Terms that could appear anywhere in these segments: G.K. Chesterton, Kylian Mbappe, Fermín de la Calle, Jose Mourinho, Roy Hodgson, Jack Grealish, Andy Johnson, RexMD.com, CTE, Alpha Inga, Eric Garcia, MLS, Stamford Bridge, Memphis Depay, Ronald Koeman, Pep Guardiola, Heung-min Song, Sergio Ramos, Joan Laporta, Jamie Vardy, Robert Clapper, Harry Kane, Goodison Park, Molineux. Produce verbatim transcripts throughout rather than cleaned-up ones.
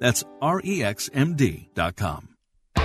That's R E X M D dot com. All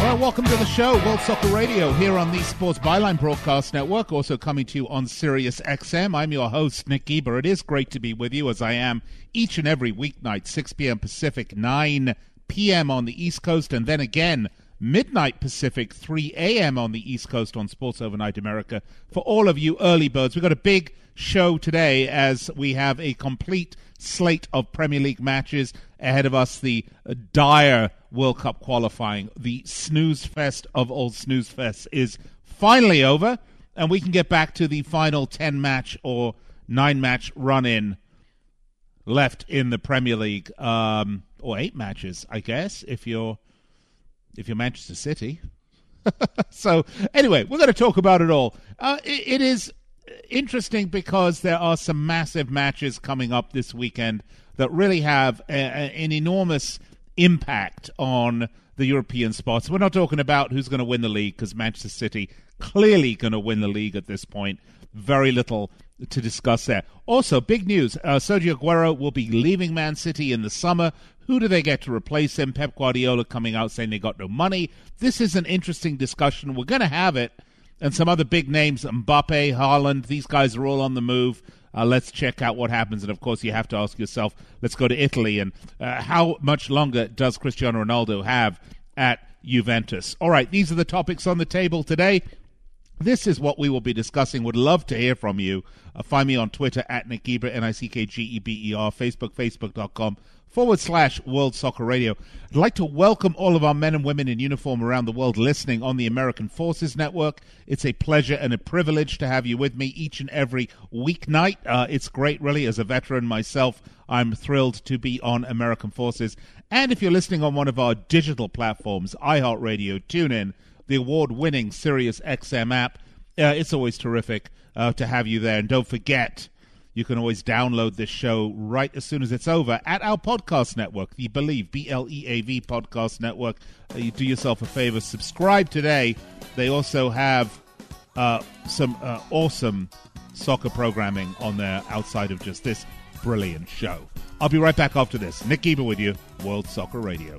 right, welcome to the show, World Soccer Radio, here on the Sports Byline Broadcast Network, also coming to you on Sirius X M. I'm your host, Nick Eber. It is great to be with you, as I am each and every weeknight, six p.m. Pacific, nine p.m. on the East Coast, and then again, midnight Pacific, three a.m. on the East Coast on Sports Overnight America. For all of you early birds, we've got a big show today as we have a complete slate of Premier League matches ahead of us. The dire World Cup qualifying, the snooze fest of all snooze fests, is finally over, and we can get back to the final ten-match or nine-match run-in left in the Premier League, um, or eight matches, I guess, if you're... if you're Manchester City. So, anyway, we're going to talk about it all. Uh, it, it is interesting because there are some massive matches coming up this weekend that really have a, a, an enormous impact on the European spots. We're not talking about who's going to win the league, because Manchester City clearly going to win the league at this point. Very little to discuss there. Also, big news, uh, Sergio Aguero will be leaving Man City in the summer. Who do they get to replace him? Pep Guardiola coming out saying they got no money. This is an interesting discussion. We're going to have it. And some other big names, Mbappe, Haaland, these guys are all on the move. Uh, let's check out what happens. And, of course, you have to ask yourself, let's go to Italy. And uh, how much longer does Cristiano Ronaldo have at Juventus? All right, these are the topics on the table today. This is what we will be discussing. Would love to hear from you. Uh, find me on Twitter at Nick Eber, N I C K G E B E R, Facebook, Facebook.com forward slash World Soccer Radio. I'd like to welcome all of our men and women in uniform around the world listening on the American Forces Network. It's a pleasure and a privilege to have you with me each and every weeknight. Uh, it's great, really. As a veteran myself, I'm thrilled to be on American Forces. And if you're listening on one of our digital platforms, iHeartRadio, TuneIn, the award-winning Sirius X M app. Uh, it's always terrific uh, to have you there. And don't forget, you can always download this show right as soon as it's over at our podcast network, the Bleav, B L E A V podcast network. Uh, you do yourself a favor, subscribe today. They also have uh, some uh, awesome soccer programming on there outside of just this brilliant show. I'll be right back after this. Nick Eber with you, World Soccer Radio.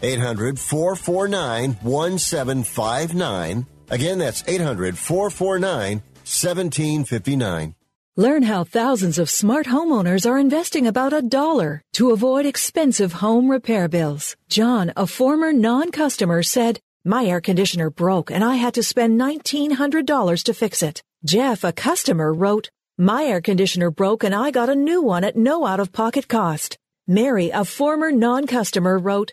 eight hundred, four four nine, one seven five nine. Again, that's eight hundred, four four nine, one seven five nine. Learn how thousands of smart homeowners are investing about a dollar to avoid expensive home repair bills. John, a former non-customer, said, "My air conditioner broke and I had to spend nineteen hundred dollars to fix it." Jeff, a customer, wrote, "My air conditioner broke and I got a new one at no out-of-pocket cost." Mary, a former non-customer, wrote,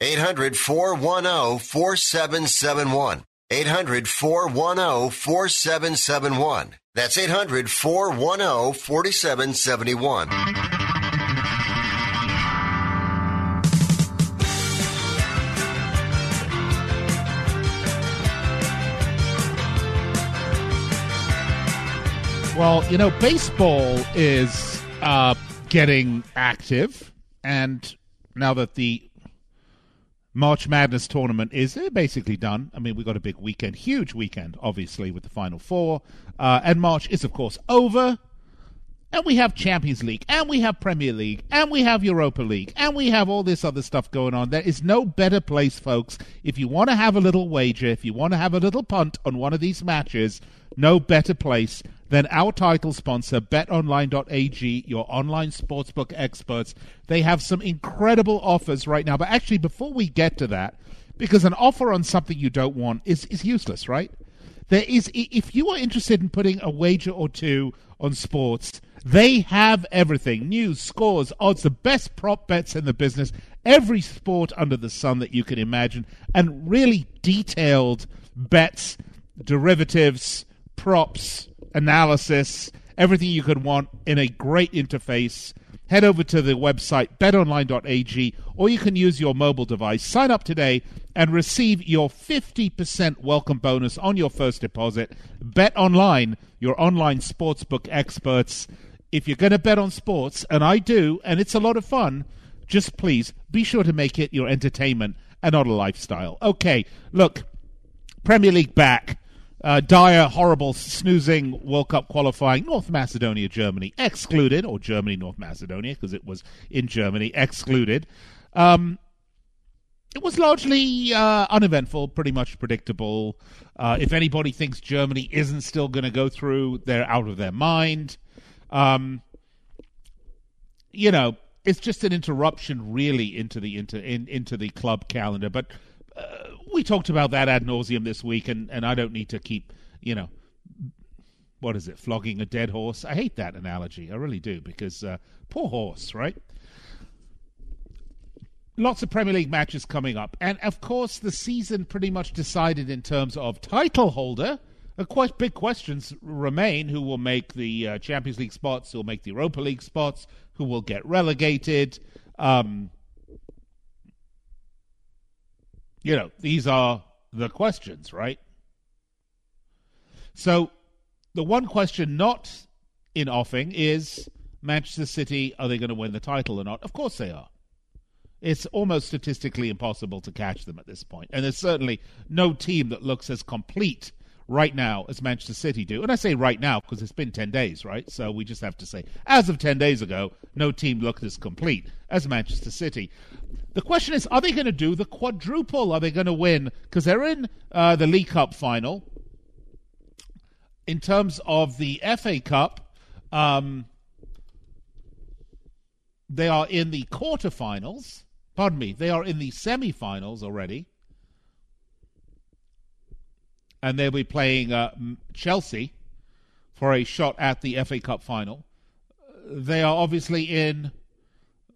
eight hundred, four one zero, four seven seven one. eight hundred, four one zero, four seven seven one. That's eight hundred, four one zero, four seven seven one. Well, you know, baseball is uh, getting active, and now that the March Madness tournament is basically done. I mean, we've got a big weekend, huge weekend, obviously, with the Final Four. Uh, and March is, of course, over. And we have Champions League, and we have Premier League, and we have Europa League, and we have all this other stuff going on. There is no better place, folks. If you want to have a little wager, if you want to have a little punt on one of these matches, no better place than our title sponsor, bet online dot a g, your online sportsbook experts. They have some incredible offers right now. But actually, before we get to that, because an offer on something you don't want is, is useless, right? There is, if you are interested in putting a wager or two on sports, they have everything. News, scores, odds, the best prop bets in the business, every sport under the sun that you can imagine, and really detailed bets, derivatives, props, analysis, everything you could want in a great interface. Head over to the website bet online dot a g, or you can use your mobile device. Sign up today and receive your fifty percent welcome bonus on your first deposit. Bet Online, your online sportsbook experts. If you're going to bet on sports, and I do, and it's a lot of fun, just please be sure to make it your entertainment and not a lifestyle. Okay, look, Premier League back. Uh, dire, horrible, snoozing World Cup qualifying. North Macedonia, Germany excluded, or Germany, North Macedonia, because it was in Germany, excluded. Um, it was largely uh, uneventful, pretty much predictable. Uh, if anybody thinks Germany isn't still going to go through, they're out of their mind. Um, you know, it's just an interruption, really, into the into in, into the club calendar, but. Uh, we talked about that ad nauseum this week, and, and I don't need to keep, you know, what is it, flogging a dead horse? I hate that analogy. I really do, because uh, poor horse, right? Lots of Premier League matches coming up. And, of course, the season pretty much decided in terms of title holder. Uh, quite big questions remain, who will make the uh, Champions League spots, who will make the Europa League spots, who will get relegated. Um You know, these are the questions, right? So the one question not in offing is Manchester City, are they going to win the title or not? Of course they are. It's almost statistically impossible to catch them at this point. And there's certainly no team that looks as complete right now as Manchester City do. And I say right now because it's been ten days, right? So we just have to say, as of ten days ago, no team looked as complete as Manchester City. The question is, are they going to do the quadruple? Are they going to win? Because they're in uh, the League Cup final. In terms of the F A Cup, um, they are in the quarterfinals. Pardon me, they are in the semifinals already. And they'll be playing uh, Chelsea for a shot at the F A Cup final. They are obviously in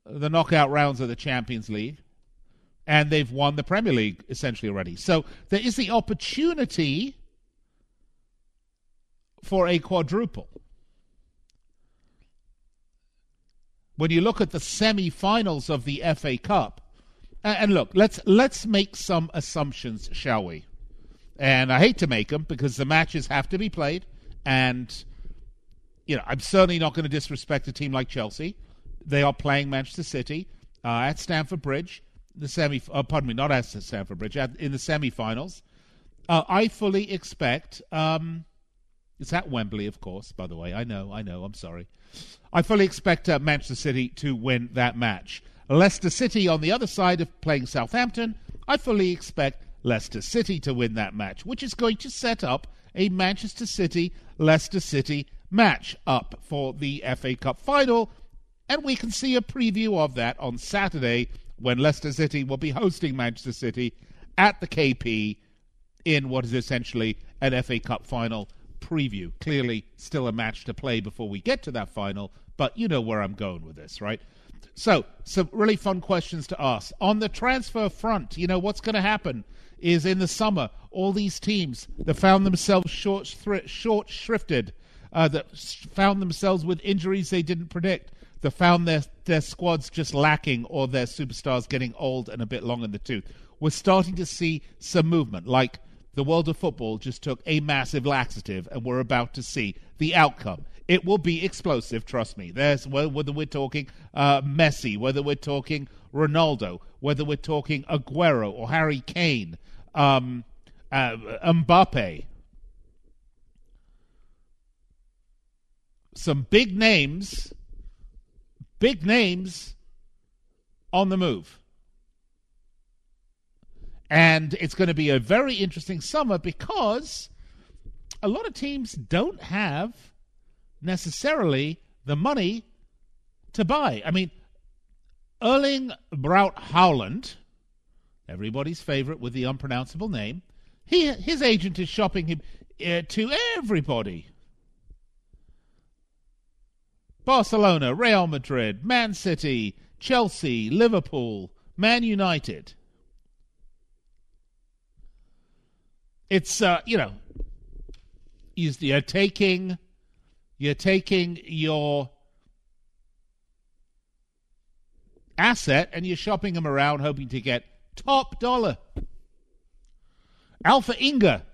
the knockout rounds of the Champions League, and they've won the Premier League essentially already. So there is the opportunity for a quadruple. When you look at the semi-finals of the F A Cup, and look, let's let's make some assumptions, shall we? And I hate to make them because the matches have to be played. And, you know, I'm certainly not going to disrespect a team like Chelsea. They are playing Manchester City uh, at Stamford Bridge. The semi, oh, pardon me, not at Stamford Bridge, at, in the semi-finals. Uh, I fully expect, um, it's at Wembley, of course, by the way. I know, I know, I'm sorry. I fully expect uh, Manchester City to win that match. Leicester City on the other side of playing Southampton. I fully expect Leicester City to win that match, which is going to set up a Manchester City-Leicester City match up for the F A Cup final, and we can see a preview of that on Saturday when Leicester City will be hosting Manchester City at the K P in what is essentially an F A Cup final preview. Clearly still a match to play before we get to that final, but you know where I'm going with this, right? So, some really fun questions to ask. On the transfer front, you know, what's going to happen is in the summer, all these teams that found themselves short thr- short shrifted, uh, that found themselves with injuries they didn't predict, that found their, their squads just lacking or their superstars getting old and a bit long in the tooth. We're starting to see some movement, like the world of football just took a massive laxative, and we're about to see the outcome. It will be explosive, trust me. There's whether we're talking uh, Messi, whether we're talking Ronaldo, whether we're talking Aguero or Harry Kane, um, uh, Mbappe. Some big names, big names on the move. And it's going to be a very interesting summer because a lot of teams don't have necessarily the money to buy. I mean, Erling Braut Haaland, everybody's favorite with the unpronounceable name, he his agent is shopping him uh, to everybody. Barcelona, Real Madrid, Man City, Chelsea, Liverpool, Man United. It's, uh, you know, you're taking... You're taking your asset and you're shopping them around, hoping to get top dollar. Alpha Inga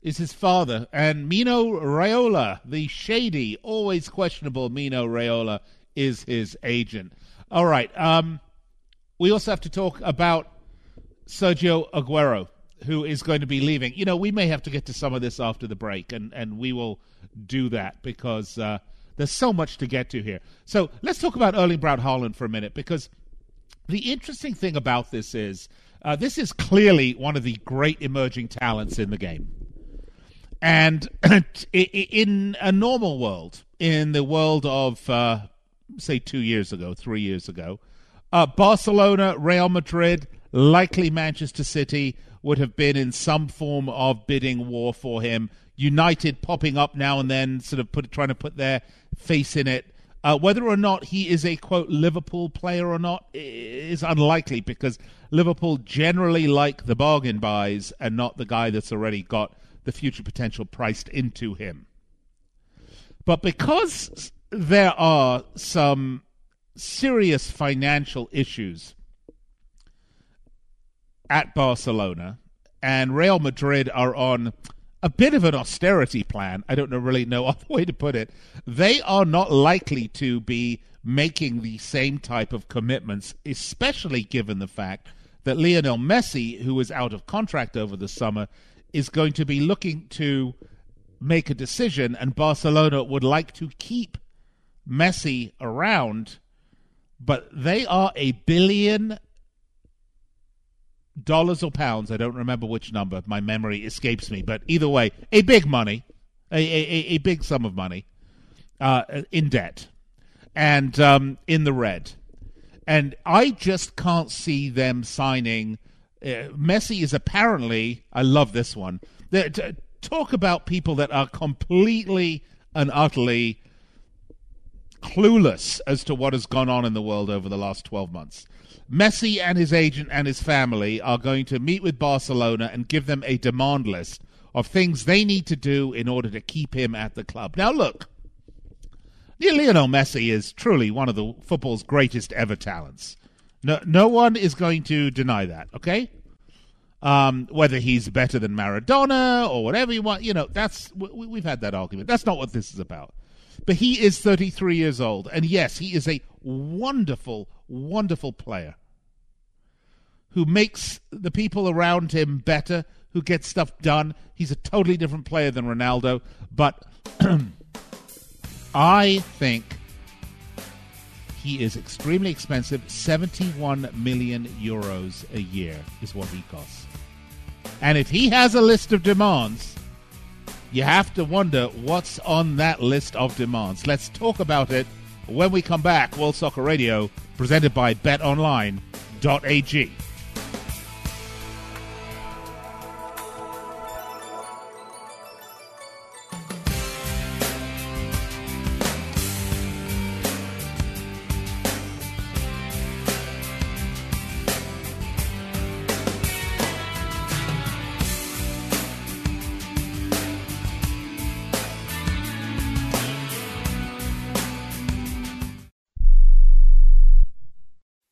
is his father, and Mino Raiola, the shady, always questionable Mino Raiola, is his agent. All right. Um, we also have to talk about Sergio Aguero, who is going to be leaving. You know, we may have to get to some of this after the break, and, and we will do that because uh, there's so much to get to here. So let's talk about Erling Braut Haaland for a minute, because the interesting thing about this is uh, this is clearly one of the great emerging talents in the game. And in a normal world, in the world of, uh, say, two years ago, three years ago, uh, Barcelona, Real Madrid, likely Manchester City would have been in some form of bidding war for him. United popping up now and then, sort of put, trying to put their face in it. Uh, whether or not he is a, quote, Liverpool player or not is unlikely, because Liverpool generally like the bargain buys and not the guy that's already got the future potential priced into him. But because there are some serious financial issues at Barcelona, and Real Madrid are on a bit of an austerity plan, I don't know, really know other way to put it, they are not likely to be making the same type of commitments, especially given the fact that Lionel Messi, who is out of contract over the summer, is going to be looking to make a decision, and Barcelona would like to keep Messi around, but they are a billion dollars or pounds. I don't remember which number. My memory escapes me. But either way, a big money, a, a, a big sum of money uh, in debt and um, in the red. And I just can't see them signing. Uh, Messi is apparently, I love this one, that, talk about people that are completely and utterly clueless as to what has gone on in the world over the last twelve months. Messi and his agent and his family are going to meet with Barcelona and give them a demand list of things they need to do in order to keep him at the club. Now, look, Lionel Messi is truly one of the football's greatest ever talents. No, no one is going to deny that, okay? Um, whether he's better than Maradona or whatever you want, you know, that's we, we've had that argument. That's not what this is about. But he is thirty-three years old, and yes, he is a wonderful, wonderful player who makes the people around him better, who gets stuff done. He's a totally different player than Ronaldo, but I think he is extremely expensive. seventy-one million euros a year is what he costs. And if he has a list of demands, you have to wonder what's on that list of demands. Let's talk about it when we come back. World Soccer Radio, presented by bet online dot a g.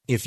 If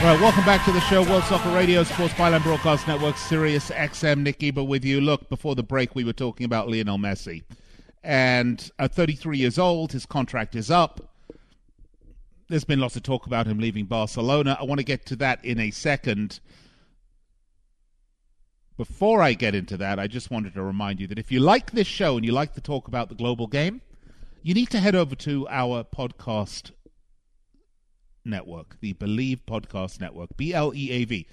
All right, welcome back to the show. World Soccer Radio, Sports Byline Broadcast Network, Sirius X M. Nick Eber with you. Look, before the break, we were talking about Lionel Messi. And at thirty-three years old, his contract is up. There's been lots of talk about him leaving Barcelona. I want to get to that in a second. Before I get into that, I just wanted to remind you that if you like this show and you like the talk about the global game, you need to head over to our podcast network, the Bleav Podcast Network, B L E A V.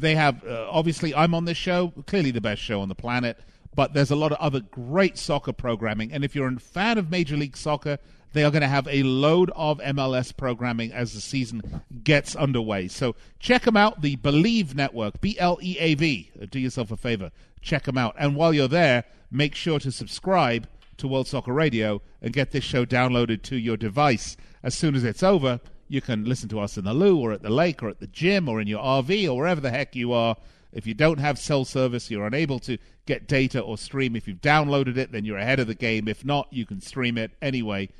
They have, uh, obviously, I'm on this show, clearly the best show on the planet, but there's a lot of other great soccer programming, and if you're a fan of Major League Soccer, they are going to have a load of M L S programming as the season gets underway. So check them out, the Bleav Network, B L E A V. Do yourself a favor, check them out. And while you're there, make sure to subscribe to World Soccer Radio and get this show downloaded to your device. As soon as it's over, you can listen to us in the loo or at the lake or at the gym or in your R V or wherever the heck you are. If you don't have cell service, you're unable to get data or stream. If you've downloaded it, then you're ahead of the game. If not, you can stream it anyway.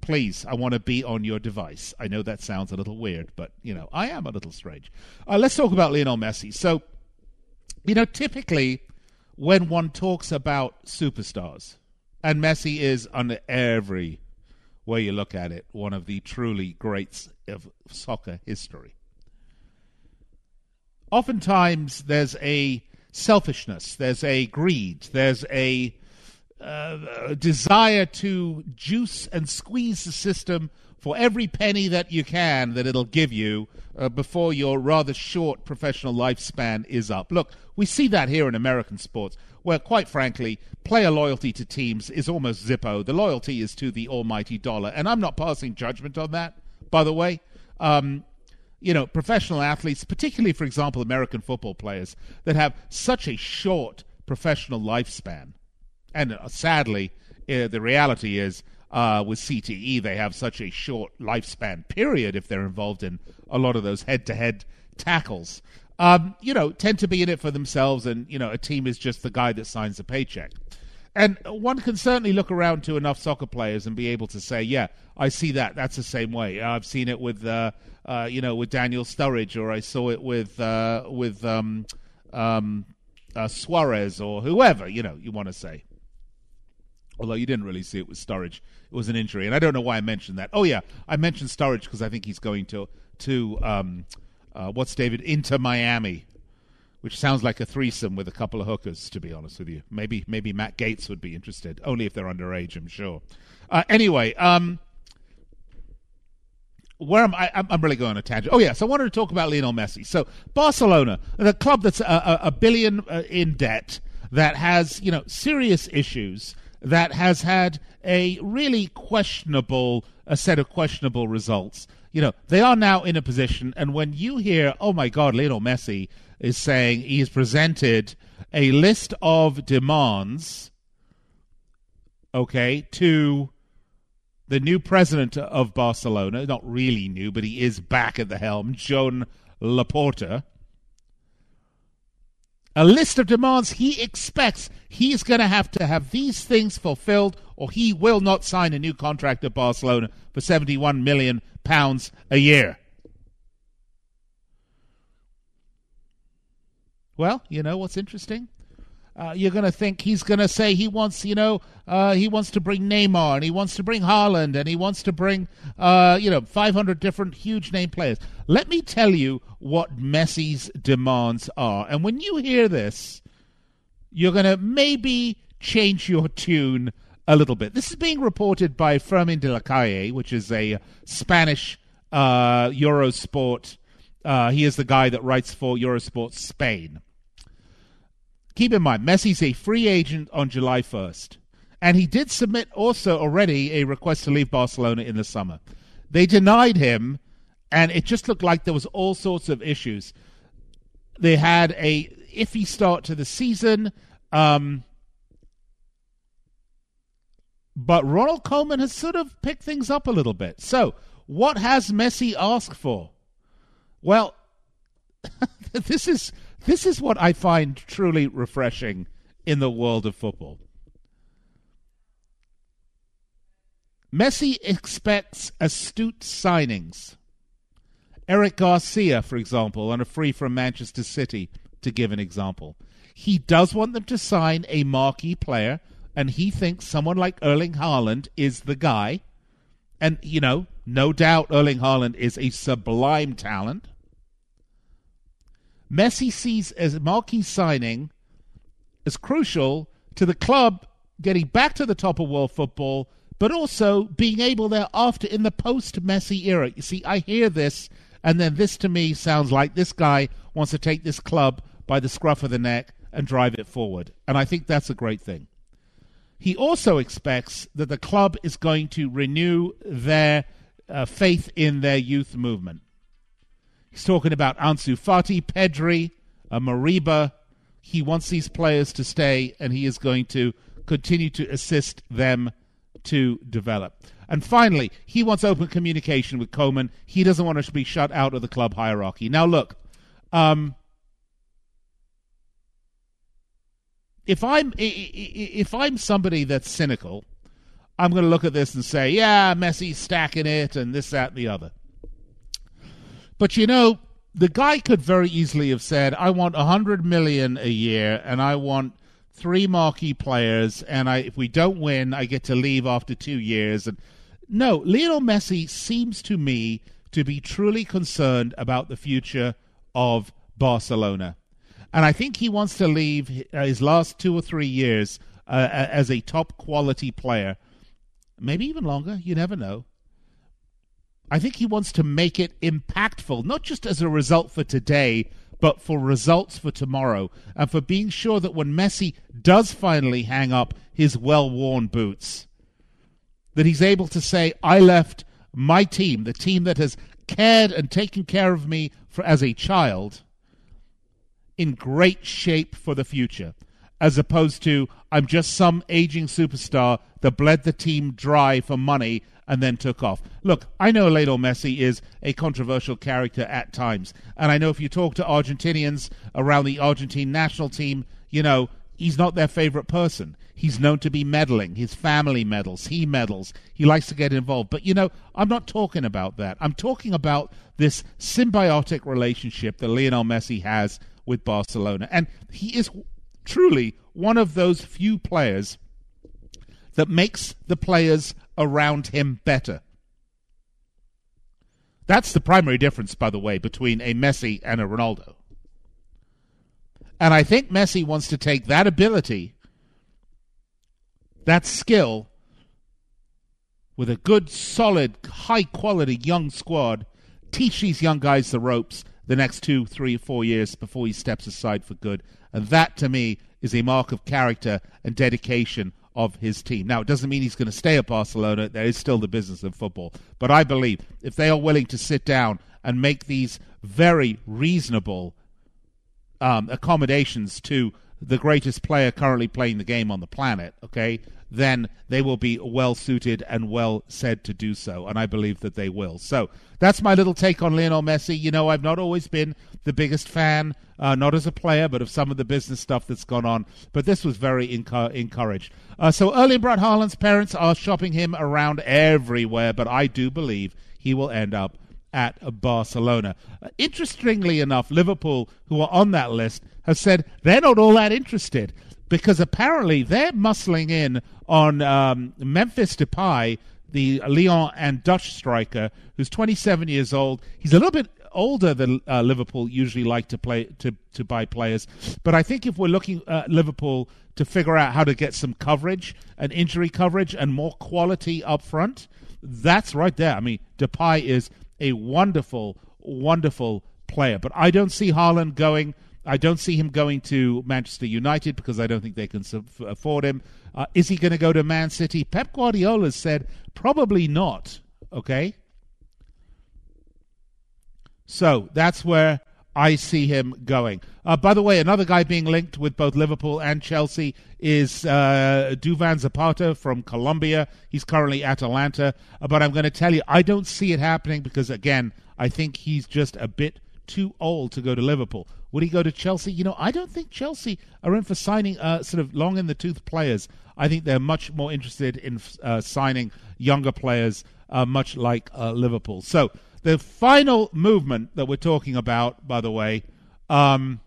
Please, I want to be on your device. I know that sounds a little weird, but, you know, I am a little strange. Uh, let's talk about Lionel Messi. So, you know, typically when one talks about superstars, and Messi is under every way you look at it, one of the truly greats of soccer history. Oftentimes there's a selfishness, there's a greed, there's a uh, desire to juice and squeeze the system for every penny that you can that it'll give you uh, before your rather short professional lifespan is up. Look, we see that here in American sports, where, quite frankly, player loyalty to teams is almost Zippo. The loyalty is to the almighty dollar. And I'm not passing judgment on that, by the way. Um, you know, professional athletes, particularly, for example, American football players, that have such a short professional lifespan. And uh, sadly, uh, the reality is, uh, with C T E, they have such a short lifespan period if they're involved in a lot of those head-to-head tackles. Um, you know, tend to be in it for themselves, and, you know, a team is just the guy that signs the paycheck. And one can certainly look around to enough soccer players and be able to say, yeah, I see that. That's the same way. I've seen it with, uh, uh, you know, with Daniel Sturridge, or I saw it with uh, with um, um, uh, Suarez or whoever, you know, you want to say. Although you didn't really see it with Sturridge. It was an injury, and I don't know why I mentioned that. Oh, yeah, I mentioned Sturridge because I think he's going to... to um, Uh, what's David? Inter Miami, which sounds like a threesome with a couple of hookers, to be honest with you. Maybe maybe Matt Gaetz would be interested, only if they're underage, I'm sure. Uh, anyway, um, where am I? I'm really going on a tangent. Oh, yes, yeah, so I wanted to talk about Lionel Messi. So Barcelona, the club that's a, a billion in debt, that has, you know, serious issues, that has had a really questionable, a set of questionable results. You know, they are now in a position, and when you hear, oh my God, Lionel Messi is saying he's presented a list of demands, okay, to the new president of Barcelona, not really new, but he is back at the helm, Joan Laporta, a list of demands he expects he's going to have to have these things fulfilled, or he will not sign a new contract at Barcelona for seventy-one million pounds a year. Well, you know what's interesting? Uh, you're going to think he's going to say he wants, you know, uh, he wants to bring Neymar, and he wants to bring Haaland, and he wants to bring, uh, you know, five hundred different huge name players. Let me tell you what Messi's demands are. And when you hear this, you're going to maybe change your tune a little bit. This is being reported by Fermín de la Calle, which is a Spanish uh, Eurosport. Uh, he is the guy that writes for Eurosport Spain. Keep in mind, Messi's a free agent on July first, And he did submit also already a request to leave Barcelona in the summer. They denied him, and it just looked like there was all sorts of issues. They had a iffy start to the season. Um, but Ronald Koeman has sort of picked things up a little bit. So what has Messi asked for? Well, this is this is what I find truly refreshing in the world of football. Messi expects astute signings. Eric Garcia, for example, on a free from Manchester City, to give an example. He does want them to sign a marquee player, and he thinks someone like Erling Haaland is the guy. And, you know, no doubt Erling Haaland is a sublime talent. Messi sees as a marquee signing as crucial to the club getting back to the top of world football, but also being able thereafter in the post-Messi era. You see, I hear this, and then this to me sounds like this guy wants to take this club by the scruff of the neck and drive it forward. And I think that's a great thing. He also expects that the club is going to renew their uh, faith in their youth movement. He's talking about Ansu Fati, Pedri, uh, Mariba. He wants these players to stay, and he is going to continue to assist them to develop. And finally, he wants open communication with Koeman. He doesn't want to be shut out of the club hierarchy. Now, look, um, if I'm if I'm somebody that's cynical, I'm going to look at this and say, yeah, Messi's stacking it and this, that, and the other. But, you know, the guy could very easily have said, I want one hundred million dollars a year, and I want three marquee players, and I, if we don't win, I get to leave after two years. And no, Lionel Messi seems to me to be truly concerned about the future of Barcelona. And I think he wants to leave his last two or three years uh, as a top-quality player. Maybe even longer, you never know. I think he wants to make it impactful, not just as a result for today, but for results for tomorrow, and for being sure that when Messi does finally hang up his well-worn boots, that he's able to say, I left my team, the team that has cared and taken care of me for, as a child, in great shape for the future, as opposed to, I'm just some aging superstar that bled the team dry for money and then took off. Look, I know Lionel Messi is a controversial character at times, and I know if you talk to Argentinians around the Argentine national team, you know, he's not their favorite person. He's known to be meddling. His family meddles. He meddles. He likes to get involved. But, you know, I'm not talking about that. I'm talking about this symbiotic relationship that Lionel Messi has with Barcelona. And he is truly one of those few players that makes the players around him better. That's the primary difference, by the way, between a Messi and a Ronaldo. And I think Messi wants to take that ability, that skill, with a good, solid, high-quality young squad, teach these young guys the ropes the next two, three, four years before he steps aside for good. And that, to me, is a mark of character and dedication of his team. Now, it doesn't mean he's going to stay at Barcelona. There is still the business of football. But I Bleav if they are willing to sit down and make these very reasonable um, accommodations to the greatest player currently playing the game on the planet, okay, then they will be well-suited and well-said to do so, and I Bleav that they will. So that's my little take on Lionel Messi. You know, I've not always been the biggest fan, uh, not as a player, but of some of the business stuff that's gone on, but this was very encu- encouraged. Uh, so Erling Braut Haaland's parents are shopping him around everywhere, but I do Bleav he will end up at Barcelona. Uh, interestingly enough, Liverpool, who are on that list, have said they're not all that interested because apparently they're muscling in on um, Memphis Depay, the Lyon and Dutch striker, who's twenty-seven years old. He's a little bit older than uh, Liverpool usually like to play to, to buy players. But I think if we're looking at Liverpool to figure out how to get some coverage and injury coverage and more quality up front, that's right there. I mean, Depay is a wonderful, wonderful player. But I don't see Haaland going. I don't see him going to Manchester United because I don't think they can afford him. Uh, is he going to go to Man City? Pep Guardiola said probably not, okay? So that's where I see him going. Uh, by the way, another guy being linked with both Liverpool and Chelsea is uh, Duvan Zapata from Colombia. He's currently at Atalanta. Uh, but I'm going to tell you, I don't see it happening because, again, I think he's just a bit too old to go to Liverpool. Would he go to Chelsea? You know, I don't think Chelsea are in for signing uh, sort of long-in-the-tooth players. I think they're much more interested in uh, signing younger players, uh, much like uh, Liverpool. So the final movement that we're talking about, by the way, um,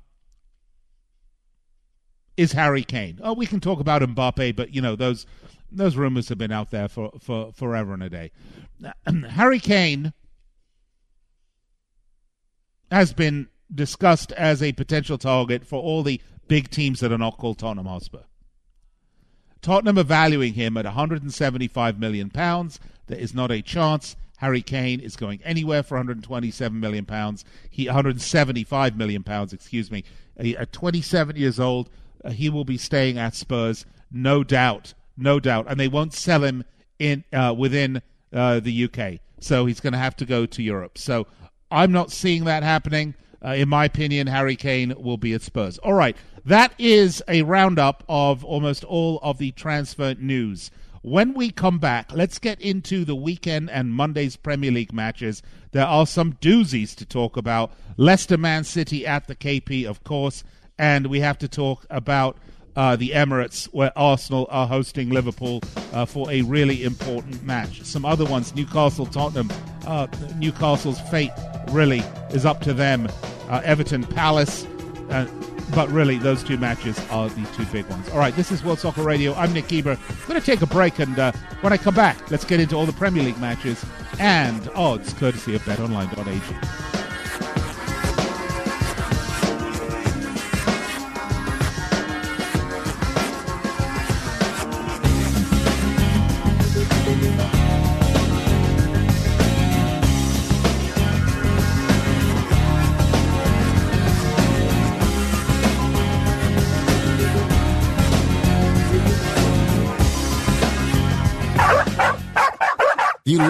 is Harry Kane. Oh, we can talk about Mbappe, but, you know, those those rumors have been out there for, for forever and a day. Harry Kane has been discussed as a potential target for all the big teams that are not called Tottenham Hotspur. Tottenham are valuing him at one hundred seventy-five million pounds. There is not a chance Harry Kane is going anywhere for one hundred twenty-seven million pounds. He, one hundred seventy-five million pounds, excuse me. At twenty-seven years old, he will be staying at Spurs, no doubt, no doubt. And they won't sell him in uh, within uh, the U K. So he's going to have to go to Europe. So I'm not seeing that happening. Uh, in my opinion, Harry Kane will be at Spurs. All right, that is a roundup of almost all of the transfer news. When we come back, let's get into the weekend and Monday's Premier League matches. There are some doozies to talk about. Leicester, Man City at the K P, of course, and we have to talk about uh, the Emirates, where Arsenal are hosting Liverpool uh, for a really important match. Some other ones, Newcastle, Tottenham. Uh, Newcastle's fate really is up to them. Uh, Everton, Palace, uh, but really those two matches are the two big ones. All right, this is World Soccer Radio. I'm Nick Eber. I'm going to take a break, and uh, when I come back, let's get into all the Premier League matches and odds, courtesy of bet online dot a g. You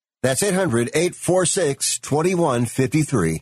That's eight hundred, eight four six, two one five three.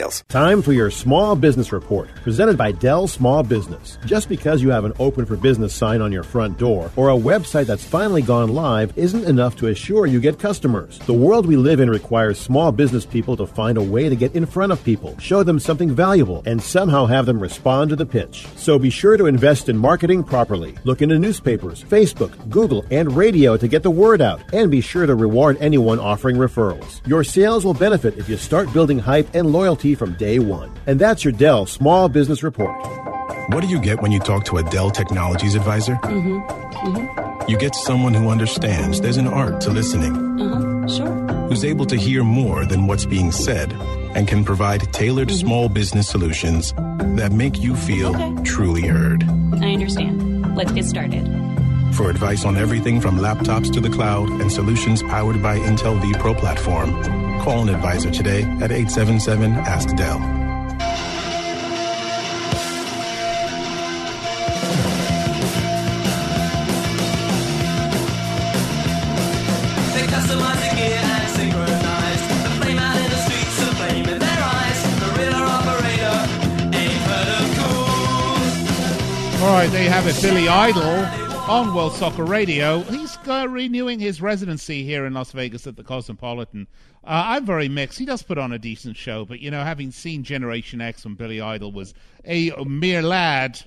details. Time for your small business report, presented by Dell Small Business. Just because you have an open for business sign on your front door or a website that's finally gone live isn't enough to assure you get customers. The world we live in requires small business people to find a way to get in front of people, show them something valuable, and somehow have them respond to the pitch. So be sure to invest in marketing properly. Look into newspapers, Facebook, Google, and radio to get the word out, and be sure to reward anyone offering referrals. Your sales will benefit if you start building hype and loyalty from day one. And that's your Dell Small Business Report. What do you get when you talk to a Dell Technologies advisor? Mm-hmm. Mm-hmm. You get someone who understands there's an art to listening. Uh-huh. Sure. Who's able to hear more than what's being said and can provide tailored mm-hmm. small business solutions that make you feel okay. truly heard. I understand. Let's get started. For advice on everything from laptops to the cloud and solutions powered by Intel vPro platform, call an advisor today at eight seven seven, A S K, D E L L. All right, there you have it. Billy Idol on World Soccer Radio. He's uh, renewing his residency here in Las Vegas at the Cosmopolitan. Uh, I'm very mixed. He does put on a decent show, but, you know, having seen Generation X when Billy Idol was a mere lad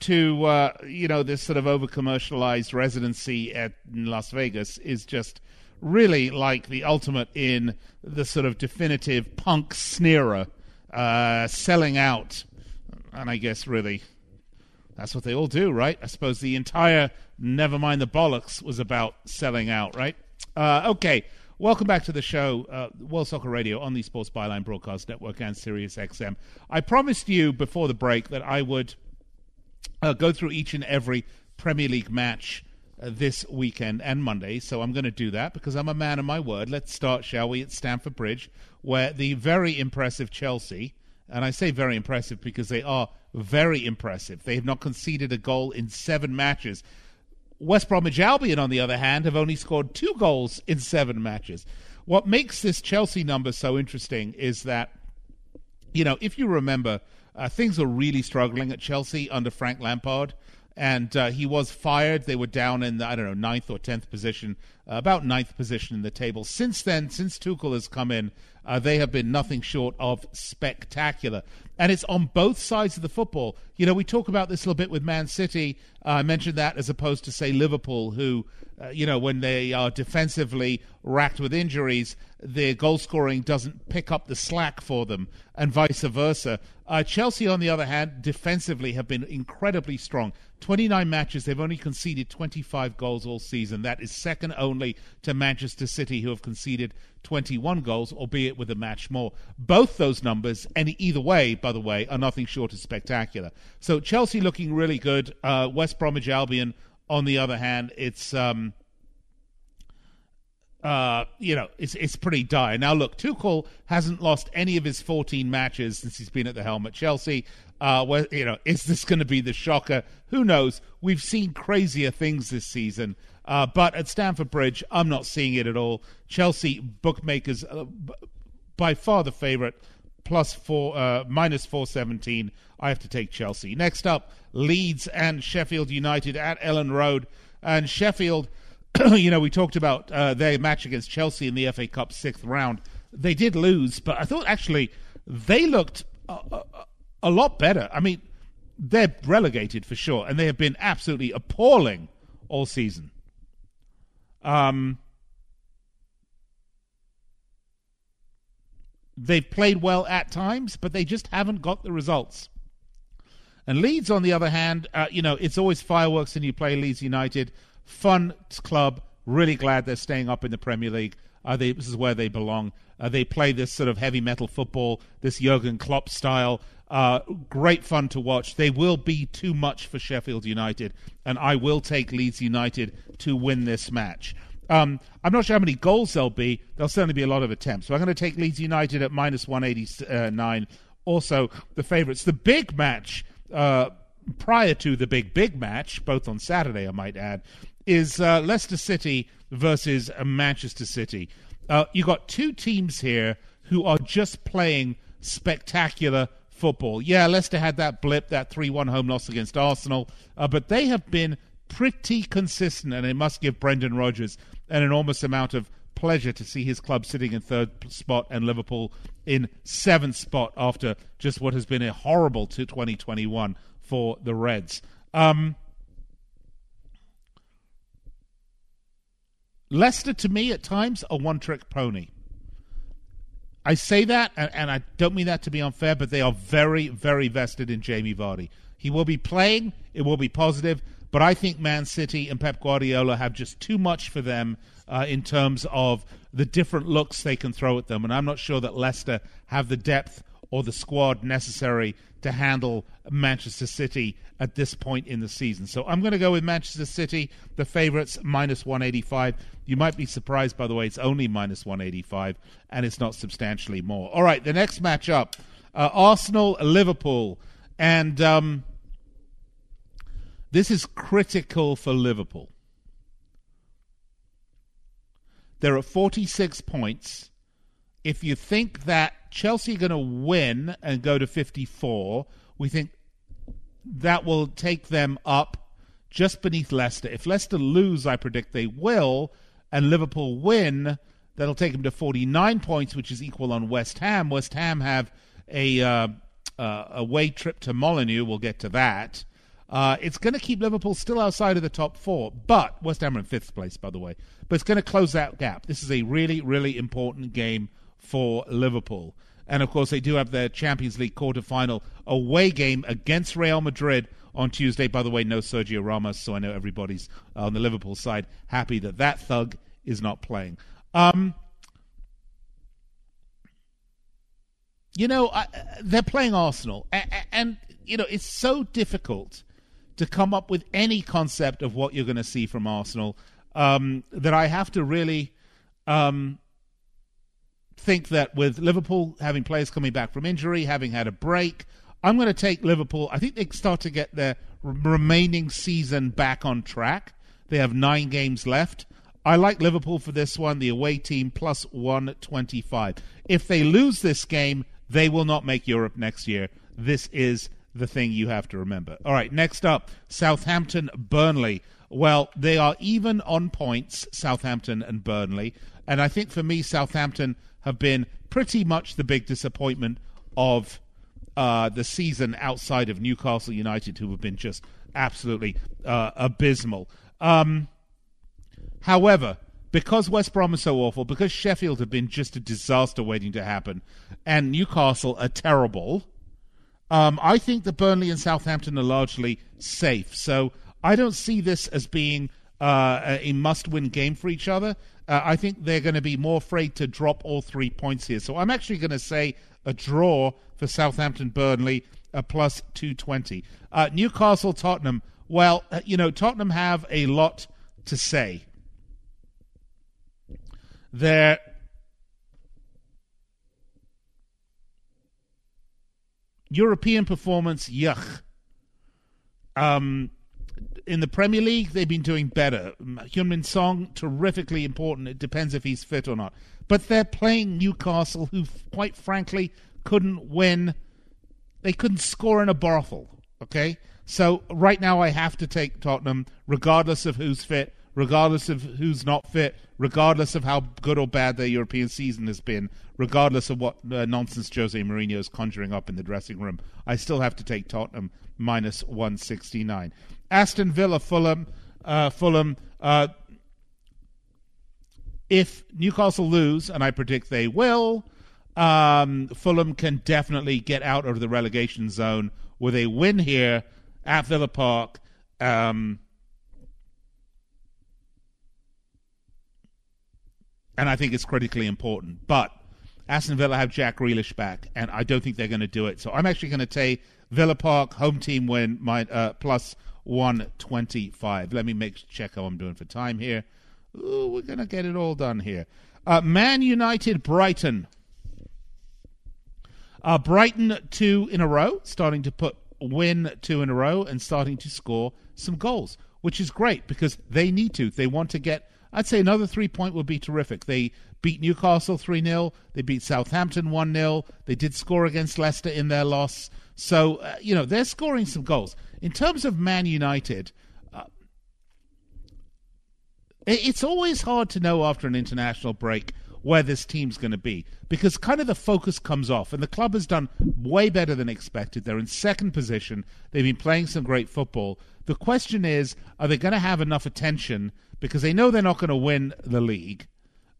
to, uh, you know, this sort of over-commercialized residency at in Las Vegas is just really like the ultimate in the sort of definitive punk sneerer uh, selling out. And I guess really... that's what they all do, right? I suppose the entire Never Mind the Bollocks was about selling out, right? Uh, okay, welcome back to the show, uh, World Soccer Radio, on the Sports Byline Broadcast Network and Sirius X M. I promised you before the break that I would uh, go through each and every Premier League match uh, this weekend and Monday, so I'm going to do that because I'm a man of my word. Let's start, shall we, at Stamford Bridge, where the very impressive Chelsea, and I say very impressive because they are very impressive. They have not conceded a goal in seven matches. West Bromwich Albion, on the other hand, have only scored two goals in seven matches. What makes this Chelsea number so interesting is that, you know, if you remember, uh, things were really struggling at Chelsea under Frank Lampard, and uh, he was fired. They were down in, the, I don't know, ninth or tenth position, uh, about ninth position in the table. Since then, since Tuchel has come in, uh, they have been nothing short of spectacular. And it's on both sides of the football. You know, we talk about this a little bit with Man City. Uh, I mentioned that as opposed to, say, Liverpool, who, uh, you know, when they are defensively racked with injuries, their goal scoring doesn't pick up the slack for them, and vice versa. Uh, Chelsea, on the other hand, defensively have been incredibly strong. twenty-nine matches, they've only conceded twenty-five goals all season. That is second only to Manchester City, who have conceded twenty-one goals, albeit with a match more. Both those numbers, and either way, by the way, are nothing short of spectacular. So Chelsea looking really good. Uh, West Bromwich Albion, on the other hand, it's um, uh, you know it's it's pretty dire. Now look, Tuchel hasn't lost any of his fourteen matches since he's been at the helm at Chelsea. Uh, where, you know, is this going to be the shocker? Who knows? We've seen crazier things this season. Uh, but at Stamford Bridge, I'm not seeing it at all. Chelsea bookmakers uh, b- by far the favourite, plus four, uh, minus four seventeen. I have to take Chelsea. Next up, Leeds and Sheffield United at Elland Road. And Sheffield, you know, we talked about uh, their match against Chelsea in the F A Cup sixth round. They did lose, but I thought actually they looked a, a, a lot better. I mean, they're relegated for sure, and they have been absolutely appalling all season. Um, they've played well at times, but they just haven't got the results. And Leeds, on the other hand, uh, you know, it's always fireworks when you play Leeds United. Fun club. Really glad they're staying up in the Premier League. Uh, they, this is where they belong. Uh, they play this sort of heavy metal football, this Jurgen Klopp style. Uh, great fun to watch. They will be too much for Sheffield United, and I will take Leeds United to win this match. Um, I'm not sure how many goals there'll be. There'll certainly be a lot of attempts. So I'm going to take Leeds United at minus one eighty-nine. Also, the favourites. The big match, uh, prior to the big, big match, both on Saturday, I might add, is uh, Leicester City versus Manchester City. Uh, you've got two teams here who are just playing spectacular football. Yeah, Leicester had that blip, that three one home loss against Arsenal, uh, but they have been pretty consistent, and it must give Brendan Rodgers an enormous amount of pleasure to see his club sitting in third spot and Liverpool in seventh spot after just what has been a horrible twenty twenty-one for the Reds. Um, Leicester, to me, at times, a one-trick pony. I say that, and, and I don't mean that to be unfair, but they are very, very vested in Jamie Vardy. He will be playing, it will be positive, but I think Man City and Pep Guardiola have just too much for them uh, in terms of the different looks they can throw at them, and I'm not sure that Leicester have the depth or the squad necessary to handle Manchester City at this point in the season. So I'm going to go with Manchester City, the favourites, minus one eighty-five. You might be surprised, by the way, it's only minus one eighty-five, and it's not substantially more. All right, the next match up, uh, Arsenal-Liverpool. And um, this is critical for Liverpool. They're at forty-six points. If you think that Chelsea are going to win and go to fifty-four, we think that will take them up just beneath Leicester. If Leicester lose, I predict they will, and Liverpool win, that'll take them to forty-nine points, which is equal on West Ham. West Ham have a uh, uh, away trip to Molineux. We'll get to that. Uh, it's going to keep Liverpool still outside of the top four, but West Ham are in fifth place, by the way. But it's going to close that gap. This is a really, really important game for Liverpool. And of course, they do have their Champions League quarterfinal away game against Real Madrid on Tuesday. By the way, no Sergio Ramos, so I know everybody's on the Liverpool side happy that that thug is not playing. Um, you know, I, they're playing Arsenal, and, and you know it's so difficult to come up with any concept of what you're going to see from Arsenal um, that I have to really. Um, think that with Liverpool having players coming back from injury, having had a break, I'm going to take Liverpool. I think they start to get their remaining season back on track. They have nine games left. I like Liverpool for this one, the away team, plus one twenty-five. If they lose this game, they will not make Europe next year. This is the thing you have to remember. All right, next up, Southampton, Burnley. Well, they are even on points, Southampton and Burnley. And I think for me, Southampton have been pretty much the big disappointment of uh, the season outside of Newcastle United, who have been just absolutely uh, abysmal. Um, however, because West Brom is so awful, because Sheffield have been just a disaster waiting to happen, and Newcastle are terrible, um, I think that Burnley and Southampton are largely safe. So I don't see this as being uh, a must-win game for each other. Uh, I think they're going to be more afraid to drop all three points here. So I'm actually going to say a draw for Southampton-Burnley, a plus two twenty. Uh, Newcastle-Tottenham, well, you know, Tottenham have a lot to say. They're European performance, yuck. Um... In the Premier League, they've been doing better. Heung-min Song, terrifically important. It depends if he's fit or not. But they're playing Newcastle, who, quite frankly, couldn't win. They couldn't score in a brothel, okay? So right now I have to take Tottenham, regardless of who's fit, regardless of who's not fit, regardless of how good or bad their European season has been, regardless of what uh, nonsense Jose Mourinho is conjuring up in the dressing room. I still have to take Tottenham, minus one sixty-nine. Aston Villa, Fulham, uh, Fulham. Uh, if Newcastle lose, and I predict they will, um, Fulham can definitely get out of the relegation zone with a win here at Villa Park. Um, and I think it's critically important. But Aston Villa have Jack Grealish back, and I don't think they're going to do it. So I'm actually going to take Villa Park, home team win, my, uh, plus one twenty-five. Let me make check how I'm doing for time here. Ooh, we're going to get it all done here. Uh, Man United, Brighton. Uh, Brighton two in a row, starting to put win two in a row and starting to score some goals, which is great because they need to. They want to get, I'd say another three point would be terrific. They beat Newcastle three nil. They beat Southampton one nil. They did score against Leicester in their loss. So, uh, you know, they're scoring some goals. In terms of Man United, uh, it's always hard to know after an international break where this team's going to be, because kind of the focus comes off, and the club has done way better than expected. They're in second position. They've been playing some great football. The question is, are they going to have enough attention, because they know they're not going to win the league.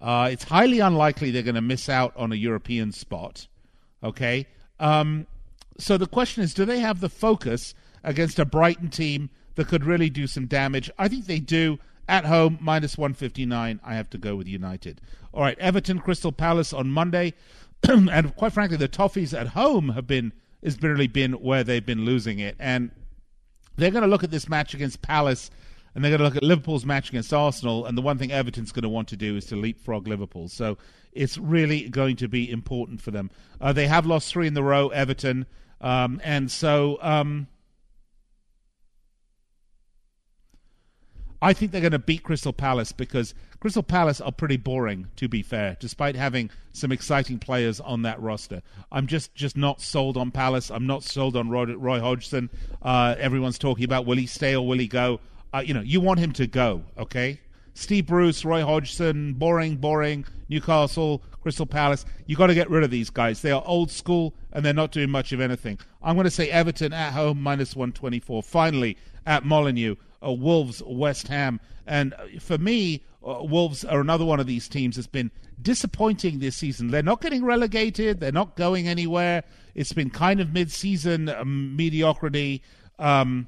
Uh, it's highly unlikely they're going to miss out on a European spot. Okay? Um, so the question is, do they have the focus against a Brighton team that could really do some damage? I think they do. At home, minus one fifty-nine, I have to go with United. All right, Everton, Crystal Palace on Monday. And quite frankly, the Toffees at home have been, has really been where they've been losing it. And they're going to look at this match against Palace, and they're going to look at Liverpool's match against Arsenal, and the one thing Everton's going to want to do is to leapfrog Liverpool. So it's really going to be important for them. Uh, they have lost three in a row, Everton. Um, and so... Um, I think they're going to beat Crystal Palace, because Crystal Palace are pretty boring, to be fair, despite having some exciting players on that roster. I'm just, just not sold on Palace. I'm not sold on Roy, Roy Hodgson. Uh, everyone's talking about will he stay or will he go. Uh, you know, you want him to go, okay? Steve Bruce, Roy Hodgson, boring, boring, Newcastle, Crystal Palace. You got to get rid of these guys. They are old school and they're not doing much of anything. I'm going to say Everton at home, minus one twenty-four. Finally, at Molineux, Uh, Wolves, West Ham. And for me, uh, Wolves are another one of these teams that's been disappointing this season. They're not getting relegated. They're not going anywhere. It's been kind of mid-season um, mediocrity. Um,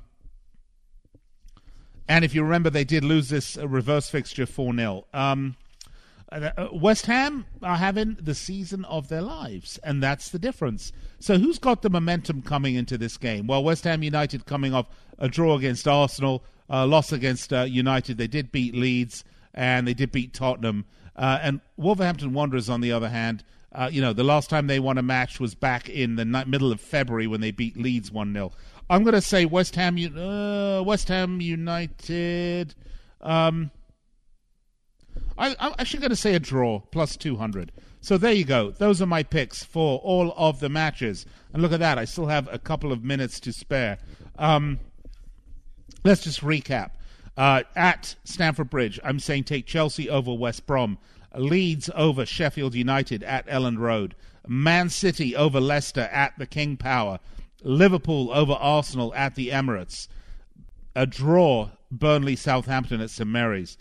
and if you remember, they did lose this uh, reverse fixture four nil. Um, uh, West Ham are having the season of their lives, and that's the difference. So who's got the momentum coming into this game? Well, West Ham United coming off a draw against Arsenal, Uh, loss against uh, United. They did beat Leeds, and they did beat Tottenham. Uh, and Wolverhampton Wanderers, on the other hand, uh, you know, the last time they won a match was back in the ni- middle of February when they beat Leeds one nil. I'm going to say West Ham, uh, West Ham United. Um, I, I'm actually going to say a draw, plus two hundred. So there you go. Those are my picks for all of the matches. And look at that. I still have a couple of minutes to spare. Um Let's just recap. Uh, at Stamford Bridge, I'm saying take Chelsea over West Brom, Leeds over Sheffield United at Elland Road, Man City over Leicester at the King Power, Liverpool over Arsenal at the Emirates, a draw Burnley-Southampton at Saint Mary's,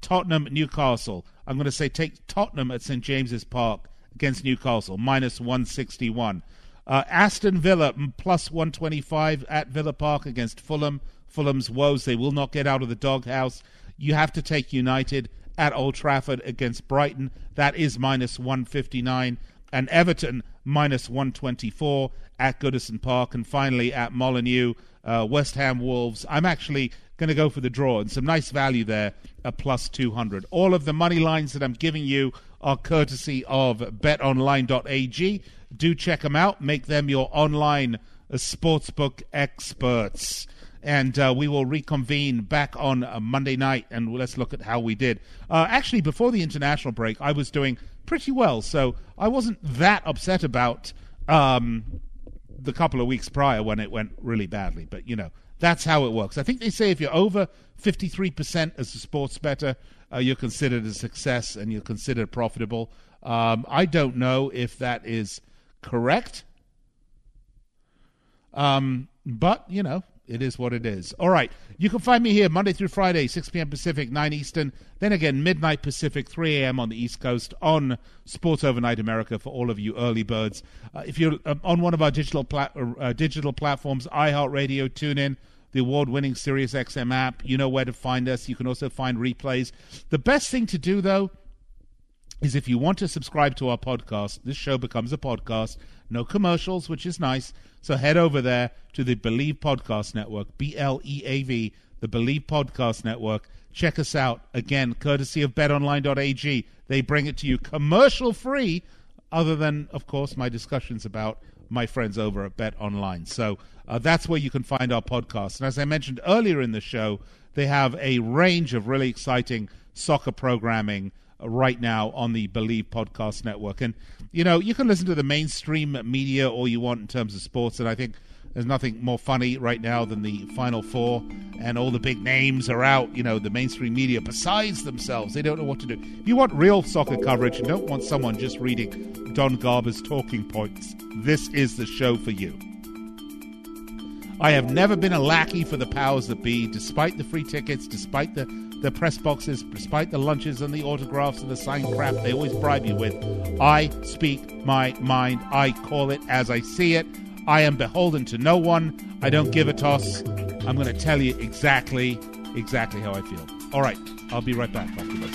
Tottenham-Newcastle. I'm going to say take Tottenham at Saint James's Park against Newcastle, minus one sixty-one. Uh, Aston Villa, plus one twenty-five at Villa Park against Fulham. Fulham's woes, they will not get out of the doghouse. You have to take United at Old Trafford against Brighton. That is minus one fifty-nine. And Everton, minus one twenty-four at Goodison Park. And finally, at Molineux, uh, West Ham Wolves. I'm actually going to go for the draw, and some nice value there, a plus two hundred. All of the money lines that I'm giving you are courtesy of bet online dot a g. Do check them out. Make them your online sportsbook experts. And uh, we will reconvene back on uh, Monday night, and let's look at how we did. Uh, actually, before the international break, I was doing pretty well, so I wasn't that upset about um, the couple of weeks prior when it went really badly. But, you know, that's how it works. I think they say if you're over fifty-three percent as a sports bettor, uh, you're considered a success and you're considered profitable. Um, I don't know if that is correct, um, but, you know, it is what it is. All right. You can find me here Monday through Friday, six p.m. Pacific, nine Eastern. Then again, midnight Pacific, three a.m. on the East Coast on Sports Overnight America for all of you early birds. Uh, if you're um, on one of our digital plat- uh, digital platforms, iHeartRadio, TuneIn, the award-winning Sirius X M app, you know where to find us. You can also find replays. The best thing to do, though, is if you want to subscribe to our podcast, this show becomes a podcast. No commercials, which is nice. So head over there to the Bleav Podcast Network, B L E A V, the Bleav Podcast Network. Check us out. Again, courtesy of bet online dot a g. They bring it to you commercial-free, other than, of course, my discussions about my friends over at BetOnline. So uh, that's where you can find our podcast. And as I mentioned earlier in the show, they have a range of really exciting soccer programming right now on the Bleav Podcast Network. And, you know, you can listen to the mainstream media all you want in terms of sports, and I think there's nothing more funny right now than the Final Four, and all the big names are out. You know, the mainstream media, besides themselves, they don't know what to do. If you want real soccer coverage and don't want someone just reading Don Garber's talking points, this is the show for you. I have never been a lackey for the powers that be, despite the free tickets, despite the, the press boxes, despite the lunches and the autographs and the signed crap they always bribe you with. I speak my mind. I call it as I see it. I am beholden to no one. I don't give a toss. I'm going to tell you exactly, exactly how I feel. All right, I'll be right back after this.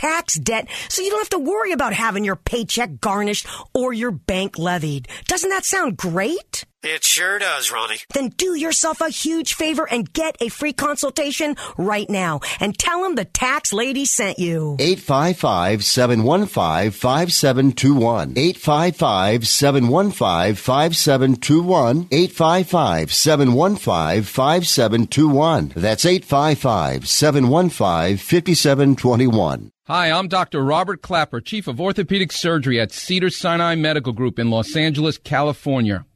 tax debt, so you don't have to worry about having your paycheck garnished or your bank levied. Doesn't that sound great? It sure does, Ronnie. Then do yourself a huge favor and get a free consultation right now. And tell them the tax lady sent you. eight five five, seven one five, five seven two one. eight five five, seven one five, five seven two one. eight five five, seven one five, five seven two one. That's eight five five, seven one five, five seven two one. Hi, I'm Doctor Robert Clapper, Chief of Orthopedic Surgery at Cedars-Sinai Medical Group in Los Angeles, California.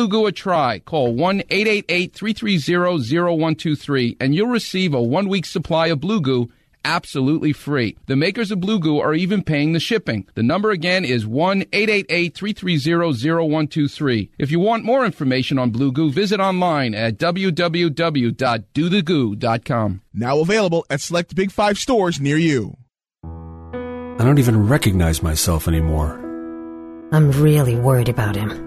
Blue Goo a try. Call one eight eight eight, three three zero, zero one two three and you'll receive a one-week supply of Blue Goo absolutely free. The makers of Blue Goo are even paying the shipping. The number again is one eight eight eight, three three zero, zero one two three. If you want more information on Blue Goo, visit online at w w w dot do the goo dot com. Now available at select Big Five stores near you. I don't even recognize myself anymore. I'm really worried about him.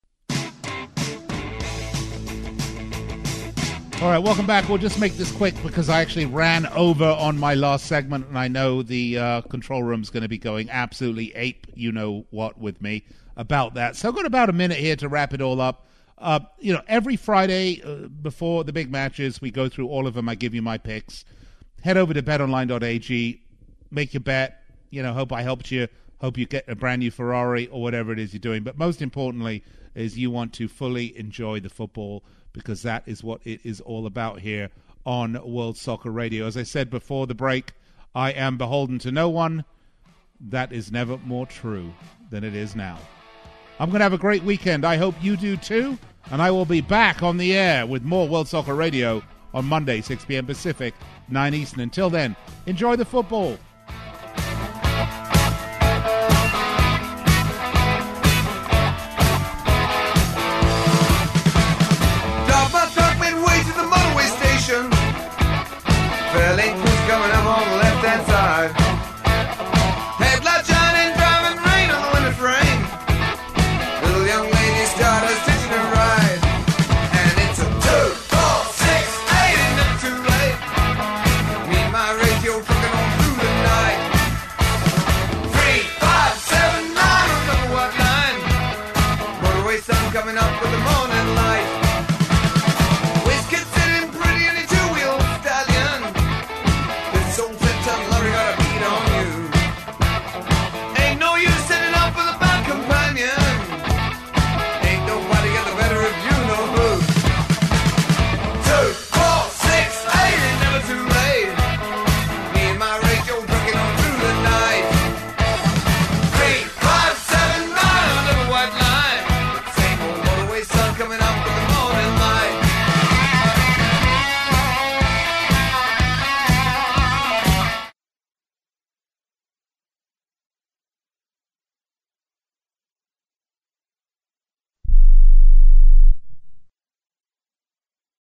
All right, welcome back. We'll just make this quick because I actually ran over on my last segment, and I know the uh, control room's going to be going absolutely ape, you know what, with me about that. So I've got about a minute here to wrap it all up. Uh, you know, every Friday uh, before the big matches, we go through all of them. I give you my picks. Head over to bet online dot a g, make your bet. You know, hope I helped you. Hope you get a brand new Ferrari or whatever it is you're doing. But most importantly is you want to fully enjoy the football, because that is what it is all about here on World Soccer Radio. As I said before the break, I am beholden to no one. That is never more true than it is now. I'm going to have a great weekend. I hope you do too. And I will be back on the air with more World Soccer Radio on Monday, six p.m. Pacific, nine Eastern. Until then, enjoy the football. Really?